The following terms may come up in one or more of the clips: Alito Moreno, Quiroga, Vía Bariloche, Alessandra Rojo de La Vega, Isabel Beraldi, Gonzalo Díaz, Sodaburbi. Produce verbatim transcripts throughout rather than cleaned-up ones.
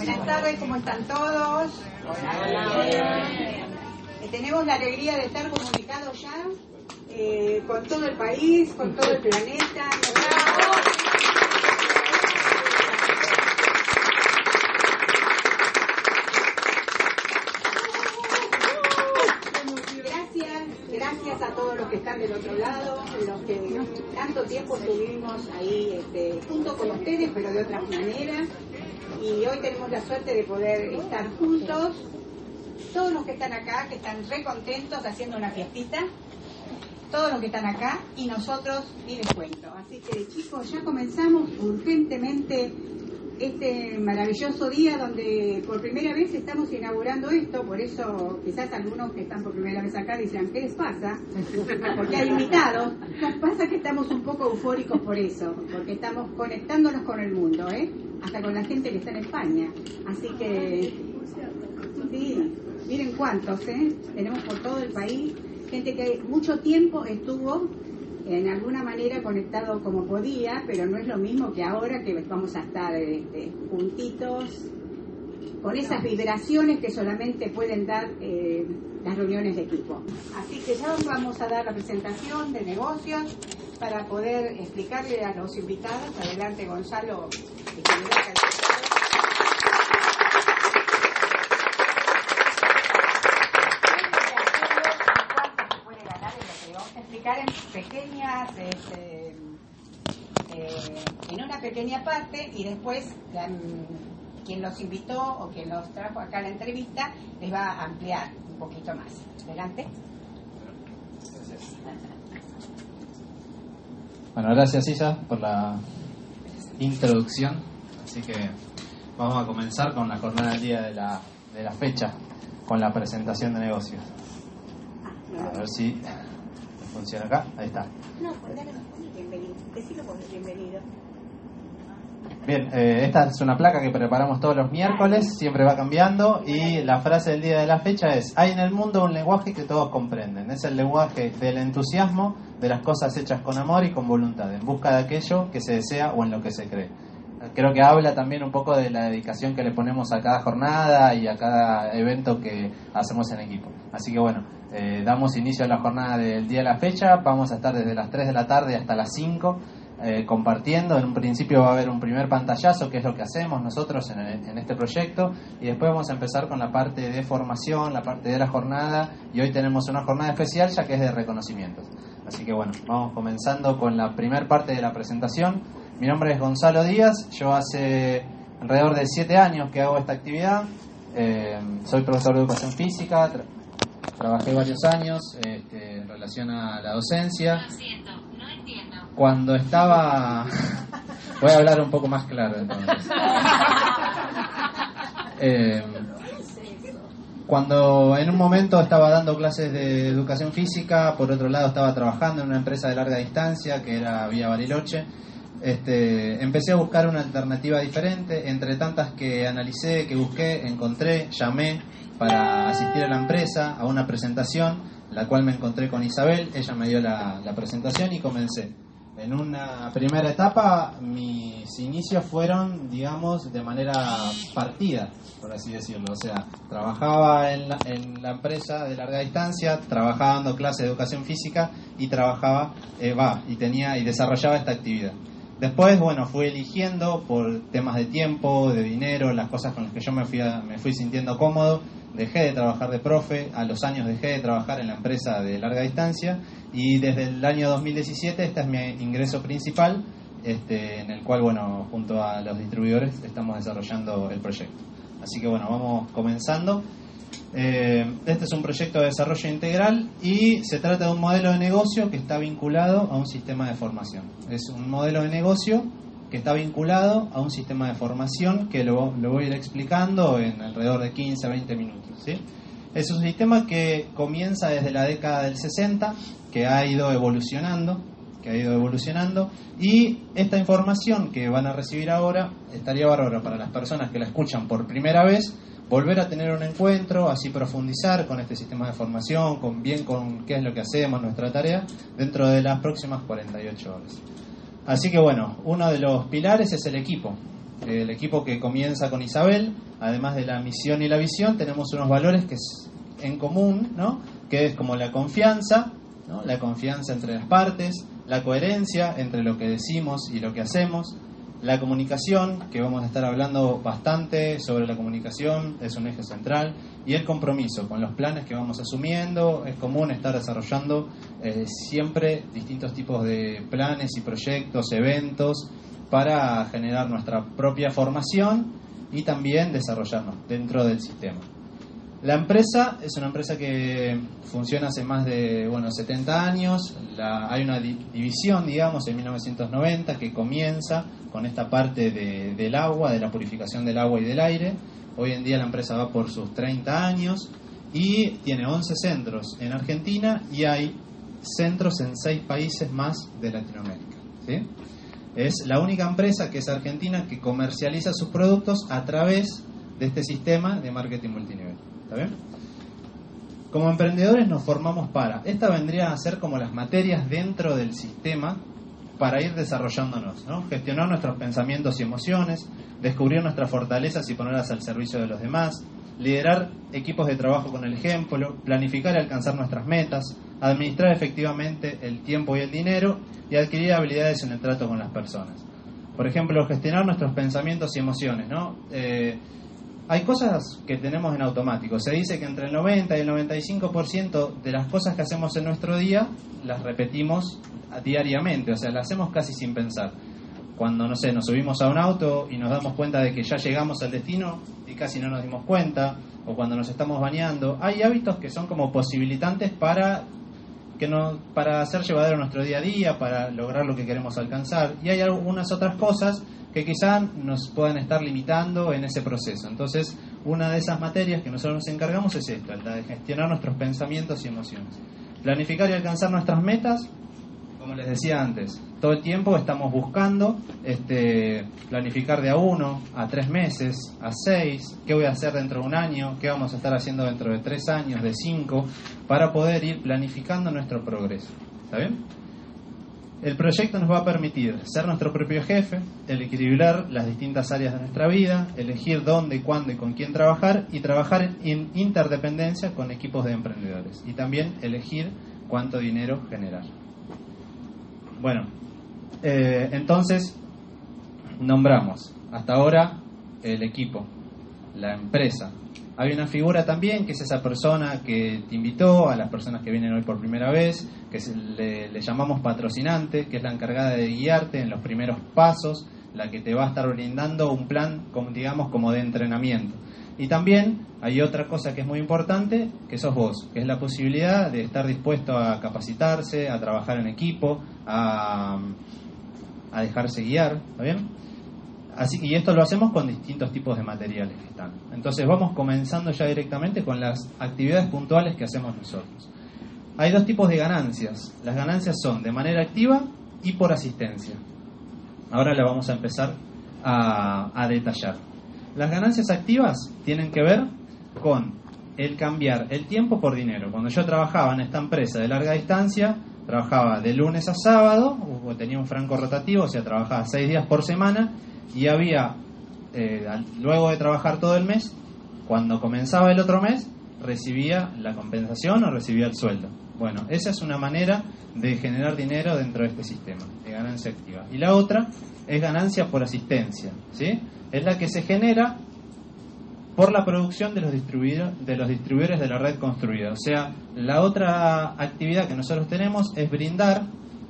Buenas tardes, ¿cómo están todos? Eh, tenemos la alegría de estar comunicados ya eh, con todo el país, con todo el planeta. ¡Bravo! Gracias, gracias a todos los que están del otro lado, los que tanto tiempo estuvimos ahí este, junto con ustedes, pero de otras maneras. Y hoy tenemos la suerte de poder estar juntos, todos los que están acá, que están re contentos haciendo una fiestita, todos los que están acá y nosotros ni les cuento. Así que chicos, ya comenzamos urgentemente este maravilloso día donde por primera vez estamos inaugurando esto, por eso quizás algunos que están por primera vez acá dicen, ¿qué les pasa? Porque hay invitados. Nos pasa que estamos un poco eufóricos por eso, porque estamos conectándonos con el mundo, ¿eh? Hasta con la gente que está en España. Así que, sí, miren cuántos, ¿eh? Tenemos por todo el país gente que mucho tiempo estuvo en alguna manera conectado como podía, pero no es lo mismo que ahora que vamos a estar este, juntitos con esas vibraciones que solamente pueden dar eh, las reuniones de equipo. Así que ya vamos a dar la presentación de negocios para poder explicarle a los invitados. Adelante, Gonzalo. En pequeñas, este, eh, en una pequeña parte, y después um, quien los invitó o quien los trajo acá a la entrevista les va a ampliar un poquito más. Adelante. Gracias. Bueno, gracias Isa por la introducción. Así que vamos a comenzar con la jornada del día de la, de la fecha, con la presentación de negocios. A ver si funciona acá, ahí está. No, cuéntanos, bienvenido. Decilo vos, bienvenido. Bien, eh, esta es una placa que preparamos todos los miércoles, siempre va cambiando, y la frase del día de la fecha es: hay en el mundo un lenguaje que todos comprenden. Es el lenguaje del entusiasmo, de las cosas hechas con amor y con voluntad, en busca de aquello que se desea o en lo que se cree. Creo que habla también un poco de la dedicación que le ponemos a cada jornada y a cada evento que hacemos en equipo. Así que bueno, eh, damos inicio a la jornada del día de la fecha. Vamos a estar desde las tres de la tarde hasta las cinco eh, compartiendo. En un principio va a haber un primer pantallazo, que es lo que hacemos nosotros en, el, en este proyecto, y después vamos a empezar con la parte de formación, la parte de la jornada, y hoy tenemos una jornada especial ya que es de reconocimientos. Así que bueno, vamos comenzando con la primer parte de la presentación. Mi nombre es Gonzalo Díaz, yo hace alrededor de siete años que hago esta actividad. Eh, soy profesor de educación física, tra- trabajé varios años este, en relación a la docencia. Lo siento, no entiendo. Cuando estaba... Voy a hablar un poco más claro entonces. Eh, cuando en un momento estaba dando clases de educación física, por otro lado estaba trabajando en una empresa de larga distancia que era Vía Bariloche. Este, empecé a buscar una alternativa diferente. Entre tantas que analicé, que busqué, encontré, llamé para asistir a la empresa a una presentación, la cual me encontré con Isabel. Ella me dio la, la presentación y comencé. En una primera etapa mis inicios fueron, digamos, de manera partida, por así decirlo. O sea, trabajaba en la, en la empresa de larga distancia, trabajaba dando clases de educación física y trabajaba, eh, va, y tenía y desarrollaba esta actividad. Después, bueno, fui eligiendo por temas de tiempo, de dinero, las cosas con las que yo me fui, a, me fui sintiendo cómodo. Dejé de trabajar de profe, a los años dejé de trabajar en la empresa de larga distancia, y desde el año dos mil diecisiete este es mi ingreso principal, este, en el cual, bueno, junto a los distribuidores estamos desarrollando el proyecto. Así que, bueno, vamos comenzando. Eh, este es un proyecto de desarrollo integral y se trata de un modelo de negocio que está vinculado a un sistema de formación. Es un modelo de negocio que está vinculado a un sistema de formación que lo, lo voy a ir explicando en alrededor de quince a veinte minutos, ¿sí? Es un sistema que comienza desde la década del sesenta, que ha ido evolucionando, que ha ido evolucionando, y esta información que van a recibir ahora estaría bárbaro para las personas que la escuchan por primera vez, volver a tener un encuentro, así profundizar con este sistema de formación, con bien con qué es lo que hacemos, nuestra tarea, dentro de las próximas cuarenta y ocho horas. Así que bueno, uno de los pilares es el equipo. El equipo que comienza con Isabel, además de la misión y la visión, tenemos unos valores que es en común, ¿no? Que es como la confianza, ¿no? La confianza entre las partes, la coherencia entre lo que decimos y lo que hacemos, la comunicación, que vamos a estar hablando bastante sobre la comunicación, es un eje central, y el compromiso con los planes que vamos asumiendo. Es común estar desarrollando eh, siempre distintos tipos de planes y proyectos, eventos, para generar nuestra propia formación y también desarrollarnos dentro del sistema. La empresa es una empresa que funciona hace más de bueno, setenta años. La, hay una di- división, digamos, en mil novecientos noventa que comienza con esta parte de, del agua, de la purificación del agua y del aire. Hoy en día la empresa va por sus treinta años y tiene once centros en Argentina y hay centros en seis países más de Latinoamérica, ¿sí? Es la única empresa que es argentina que comercializa sus productos a través de este sistema de marketing multinivel. ¿Está bien? Como emprendedores nos formamos para... Esta vendría a ser como las materias dentro del sistema para ir desarrollándonos, ¿no? Gestionar nuestros pensamientos y emociones, descubrir nuestras fortalezas y ponerlas al servicio de los demás, liderar equipos de trabajo con el ejemplo, planificar y alcanzar nuestras metas, administrar efectivamente el tiempo y el dinero y adquirir habilidades en el trato con las personas. Por ejemplo, gestionar nuestros pensamientos y emociones, ¿no? Eh, hay cosas que tenemos en automático. Se dice que entre el noventa y el noventa y cinco por ciento de las cosas que hacemos en nuestro día las repetimos diariamente, o sea, las hacemos casi sin pensar. Cuando, no sé, nos subimos a un auto y nos damos cuenta de que ya llegamos al destino y casi no nos dimos cuenta, o cuando nos estamos bañando, hay hábitos que son como posibilitantes para que no, para hacer llevadero nuestro día a día, para lograr lo que queremos alcanzar, y hay algunas otras cosas que quizás nos puedan estar limitando en ese proceso. Entonces, una de esas materias que nosotros nos encargamos es esta, la de gestionar nuestros pensamientos y emociones, planificar y alcanzar nuestras metas. Como les decía antes, todo el tiempo estamos buscando este, planificar de a uno, a tres meses, a seis, qué voy a hacer dentro de un año, qué vamos a estar haciendo dentro de tres años, de cinco, para poder ir planificando nuestro progreso. ¿Está bien? El proyecto nos va a permitir ser nuestro propio jefe, el equilibrar las distintas áreas de nuestra vida, elegir dónde, cuándo y con quién trabajar, y trabajar en interdependencia con equipos de emprendedores, y también elegir cuánto dinero generar. Bueno, eh, entonces nombramos hasta ahora el equipo, la empresa. Hay una figura también que es esa persona que te invitó, a las personas que vienen hoy por primera vez, que es, le, le llamamos patrocinante, que es la encargada de guiarte en los primeros pasos, la que te va a estar brindando un plan, como, digamos, como de entrenamiento. Y también hay otra cosa que es muy importante, que sos vos, que es la posibilidad de estar dispuesto a capacitarse, a trabajar en equipo, a, a dejarse guiar, ¿está bien? Así, y esto lo hacemos con distintos tipos de materiales que están. Entonces vamos comenzando ya directamente con las actividades puntuales que hacemos nosotros. Hay dos tipos de ganancias. Las ganancias son de manera activa y por asistencia. Ahora la vamos a empezar a, a detallar. Las ganancias activas tienen que ver con el cambiar el tiempo por dinero. Cuando yo trabajaba en esta empresa de larga distancia, trabajaba de lunes a sábado, o tenía un franco rotativo, o sea, trabajaba seis días por semana, y había, eh, luego de trabajar todo el mes, cuando comenzaba el otro mes, recibía la compensación o recibía el sueldo. Bueno, esa es una manera de generar dinero dentro de este sistema de ganancia activa. Y la otra es ganancia por asistencia, ¿sí? Es la que se genera por la producción de los, de los distribuidores de la red construida. O sea, la otra actividad que nosotros tenemos es brindar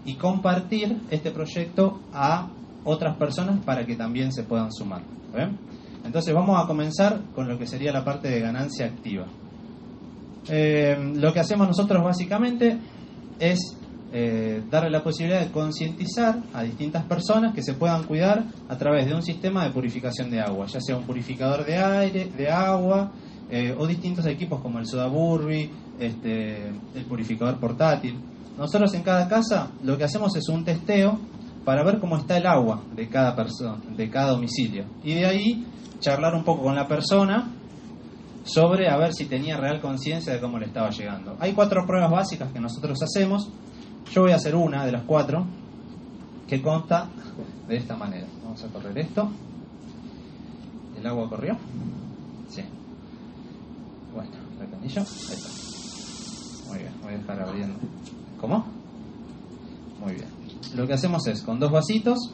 y compartir este proyecto a otras personas para que también se puedan sumar. ¿Ven? Entonces vamos a comenzar con lo que sería la parte de ganancia activa. Eh, lo que hacemos nosotros básicamente es eh, darle la posibilidad de concientizar a distintas personas que se puedan cuidar a través de un sistema de purificación de agua, ya sea un purificador de aire, de agua, eh, o distintos equipos como el Sodaburbi, este, el purificador portátil. Nosotros en cada casa lo que hacemos es un testeo para ver cómo está el agua de cada persona, de cada domicilio, y de ahí charlar un poco con la persona sobre a ver si tenía real conciencia de cómo le estaba llegando. Hay cuatro pruebas básicas que nosotros hacemos. Yo voy a hacer una de las cuatro, que consta de esta manera. Vamos a correr esto. ¿El agua corrió? Sí. Bueno, la canilla. Ahí está. Muy bien, voy a dejar abriendo. ¿Cómo? Muy bien. Lo que hacemos es, con dos vasitos,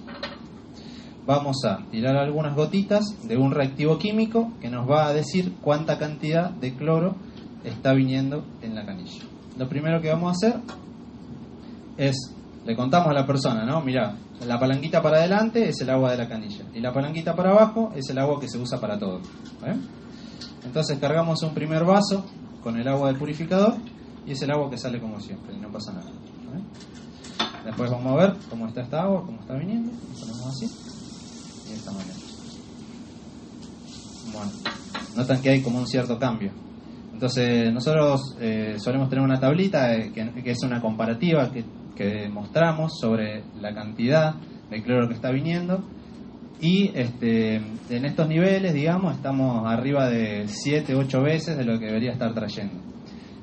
vamos a tirar algunas gotitas de un reactivo químico que nos va a decir cuánta cantidad de cloro está viniendo en la canilla. Lo primero que vamos a hacer es, le contamos a la persona, ¿no? Mirá, la palanquita para adelante es el agua de la canilla y la palanquita para abajo es el agua que se usa para todo, ¿eh? Entonces cargamos un primer vaso con el agua del purificador y es el agua que sale como siempre y no pasa nada, ¿eh? Después vamos a ver cómo está esta agua, cómo está viniendo. Lo ponemos así, de esta manera. Bueno, notan que hay como un cierto cambio. Entonces nosotros eh, solemos tener una tablita eh, que, que es una comparativa que, que mostramos sobre la cantidad de cloro que está viniendo, y este, en estos niveles, digamos, estamos arriba de siete, ocho veces de lo que debería estar trayendo.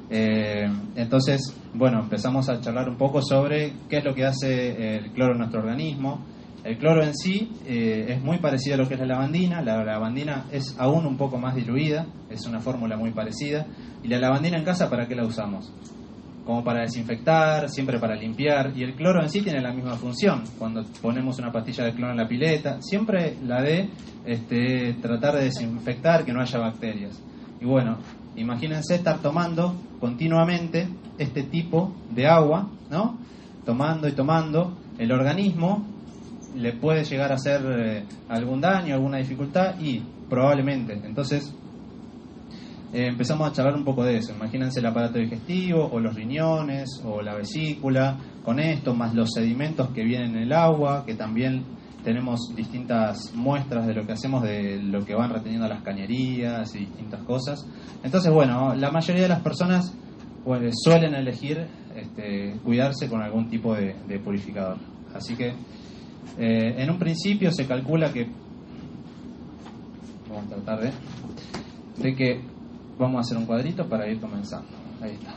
Eh, entonces, bueno, empezamos a charlar un poco sobre qué es lo que hace el cloro en nuestro organismo. El cloro en sí eh, es muy parecido a lo que es la lavandina. La lavandina es aún un poco más diluida, es una fórmula muy parecida. Y la lavandina en casa, ¿para qué la usamos? Como para desinfectar, siempre para limpiar. Y el cloro en sí tiene la misma función. Cuando ponemos una pastilla de cloro en la pileta, siempre la de este, tratar de desinfectar, que no haya bacterias. Y bueno, imagínense estar tomando continuamente este tipo de agua, ¿no? Tomando y tomando, el organismo le puede llegar a hacer eh, algún daño, alguna dificultad, y probablemente. Entonces eh, empezamos a charlar un poco de eso. Imagínense el aparato digestivo, o los riñones, o la vesícula, con esto, más los sedimentos que vienen en el agua, que también tenemos distintas muestras de lo que hacemos, de lo que van reteniendo las cañerías y distintas cosas. Entonces, bueno, la mayoría de las personas pues, suelen elegir este, cuidarse con algún tipo de, de purificador. Así que Eh, en un principio se calcula que vamos a tratar de, de que vamos a hacer un cuadrito para ir comenzando. Ahí está.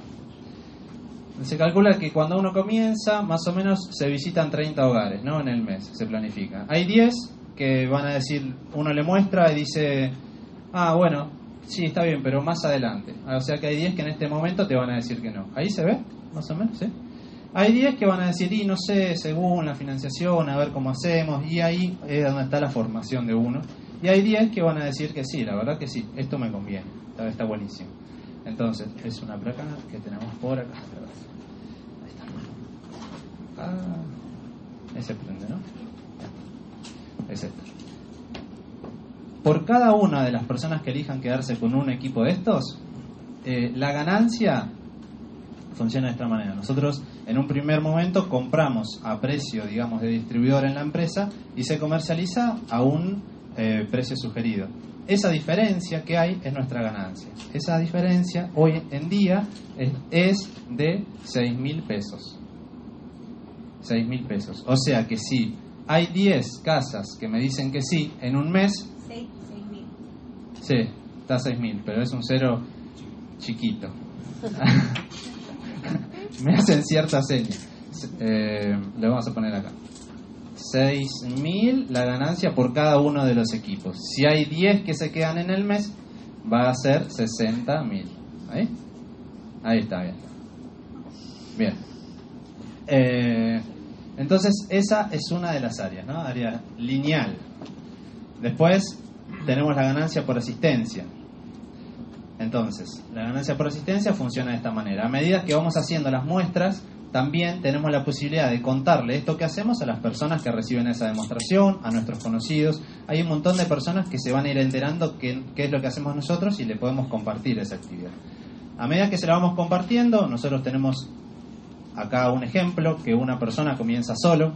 Se calcula que cuando uno comienza, más o menos se visitan treinta hogares, ¿no? En el mes se planifica. Hay diez que van a decir, uno le muestra y dice, ah, bueno, sí, está bien, pero más adelante. O sea que hay diez que en este momento te van a decir que no. Ahí se ve, más o menos, ¿sí? Hay diez que van a decir, y no sé, según la financiación, a ver cómo hacemos, y ahí es donde está la formación de uno. Y hay diez que van a decir que sí, la verdad que sí, esto me conviene, está, está buenísimo. Entonces, es una placa que tenemos por acá. Ahí está. Acá. Ese prende, ¿no? Es este. Por cada una de las personas que elijan quedarse con un equipo de estos, eh, la ganancia funciona de esta manera. Nosotros en un primer momento compramos a precio, digamos, de distribuidor en la empresa y se comercializa a un eh, precio sugerido. Esa diferencia que hay es nuestra ganancia. Esa diferencia hoy en día es, es de seis mil pesos. seis mil pesos. O sea que si hay diez casas que me dicen que sí en un mes... Sí, seis mil. Sí, está seis mil, pero es un cero chiquito. Me hacen cierta seña. Eh, le vamos a poner acá. seis mil la ganancia por cada uno de los equipos. Si hay diez que se quedan en el mes, va a ser sesenta mil. ¿Ahí? Ahí está, bien. Bien. Eh, entonces, esa es una de las áreas, ¿no? Área lineal. Después, tenemos la ganancia por asistencia. Entonces, la ganancia por asistencia funciona de esta manera. A medida que vamos haciendo las muestras, también tenemos la posibilidad de contarle esto que hacemos a las personas que reciben esa demostración, a nuestros conocidos. Hay un montón de personas que se van a ir enterando qué, qué es lo que hacemos nosotros y le podemos compartir esa actividad. A medida que se la vamos compartiendo, nosotros tenemos acá un ejemplo, que una persona comienza solo,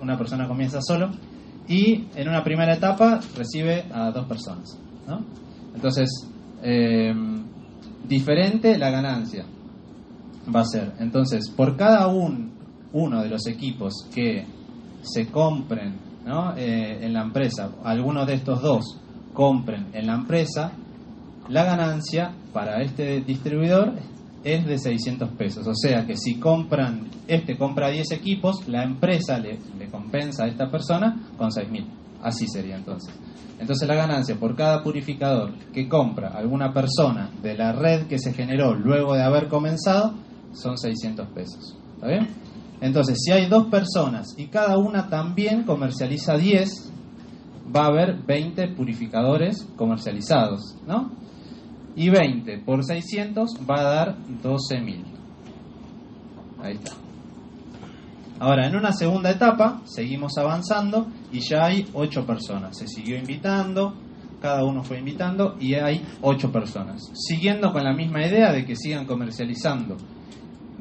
una persona comienza solo y en una primera etapa recibe a dos personas, ¿no? Entonces, eh, diferente la ganancia va a ser. Entonces, por cada un, uno de los equipos que se compren, ¿no?, eh, en la empresa, alguno de estos dos compren en la empresa, la ganancia para este distribuidor es de seiscientos pesos. O sea que si compran, este compra diez equipos, la empresa le, le compensa a esta persona con seis mil. Así sería entonces. Entonces la ganancia por cada purificador que compra alguna persona de la red que se generó luego de haber comenzado son seiscientos pesos. ¿Está bien? Entonces, si hay dos personas y cada una también comercializa diez, va a haber veinte purificadores comercializados, ¿no? Y veinte por seiscientos va a dar doce mil. Ahí está. Ahora, en una segunda etapa, seguimos avanzando y ya hay ocho personas. Se siguió invitando, cada uno fue invitando y hay ocho personas. Siguiendo con la misma idea de que sigan comercializando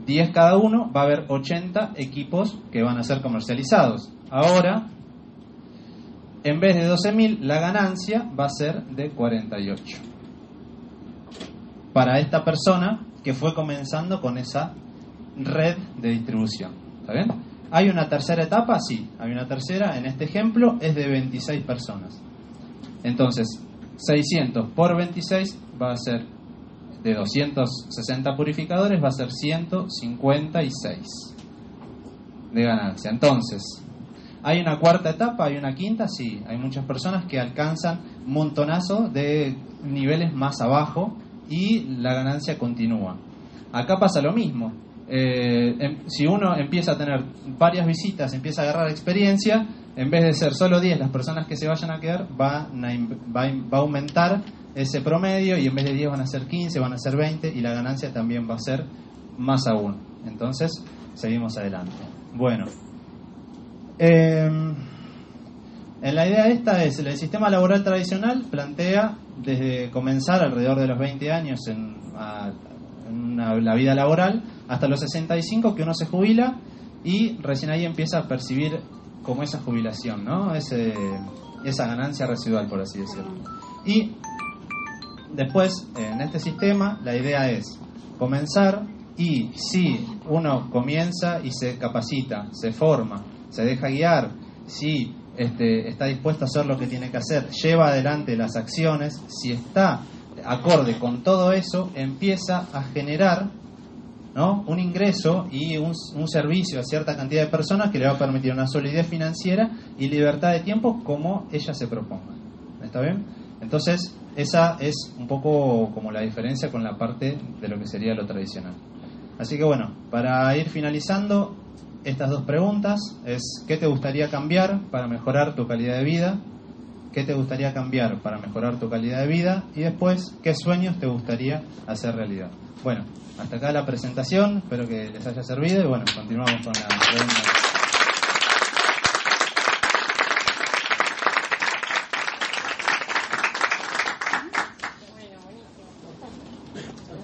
diez cada uno, va a haber ochenta equipos que van a ser comercializados. Ahora, en vez de doce mil, la ganancia va a ser de cuarenta y ocho. Para esta persona que fue comenzando con esa red de distribución. ¿Está bien? ¿Hay una tercera etapa? Sí, hay una tercera. En este ejemplo es de veintiséis personas. Entonces, seiscientos por veintiséis va a ser... de doscientos sesenta purificadores va a ser ciento cincuenta y seis de ganancia. Entonces, ¿hay una cuarta etapa? ¿Hay una quinta? Sí, hay muchas personas que alcanzan un montonazo de niveles más abajo y la ganancia continúa. Acá pasa lo mismo. Eh, en, si uno empieza a tener varias visitas, empieza a agarrar experiencia, en vez de ser solo diez las personas que se vayan a quedar, va a, va a aumentar ese promedio y en vez de diez van a ser quince, van a ser veinte y la ganancia también va a ser más aún. Entonces, seguimos adelante. Bueno, eh, en la idea esta es, el sistema laboral tradicional plantea desde comenzar alrededor de los veinte años en, a, en una, la vida laboral hasta los sesenta y cinco que uno se jubila y recién ahí empieza a percibir como esa jubilación, ¿no? Ese, esa ganancia residual, por así decirlo. Y después, en este sistema, la idea es comenzar y si uno comienza y se capacita, se forma, se deja guiar, si este, está dispuesto a hacer lo que tiene que hacer, lleva adelante las acciones, si está acorde con todo eso, empieza a generar, ¿no?, un ingreso y un, un servicio a cierta cantidad de personas que le va a permitir una solidez financiera y libertad de tiempo como ella se proponga. ¿Está bien? Entonces, esa es un poco como la diferencia con la parte de lo que sería lo tradicional. Así que bueno, para ir finalizando, estas dos preguntas es: ¿qué te gustaría cambiar para mejorar tu calidad de vida? ¿Qué te gustaría cambiar para mejorar tu calidad de vida? Y después, ¿qué sueños te gustaría hacer realidad? Bueno, hasta acá la presentación, espero que les haya servido y bueno, continuamos con la pregunta.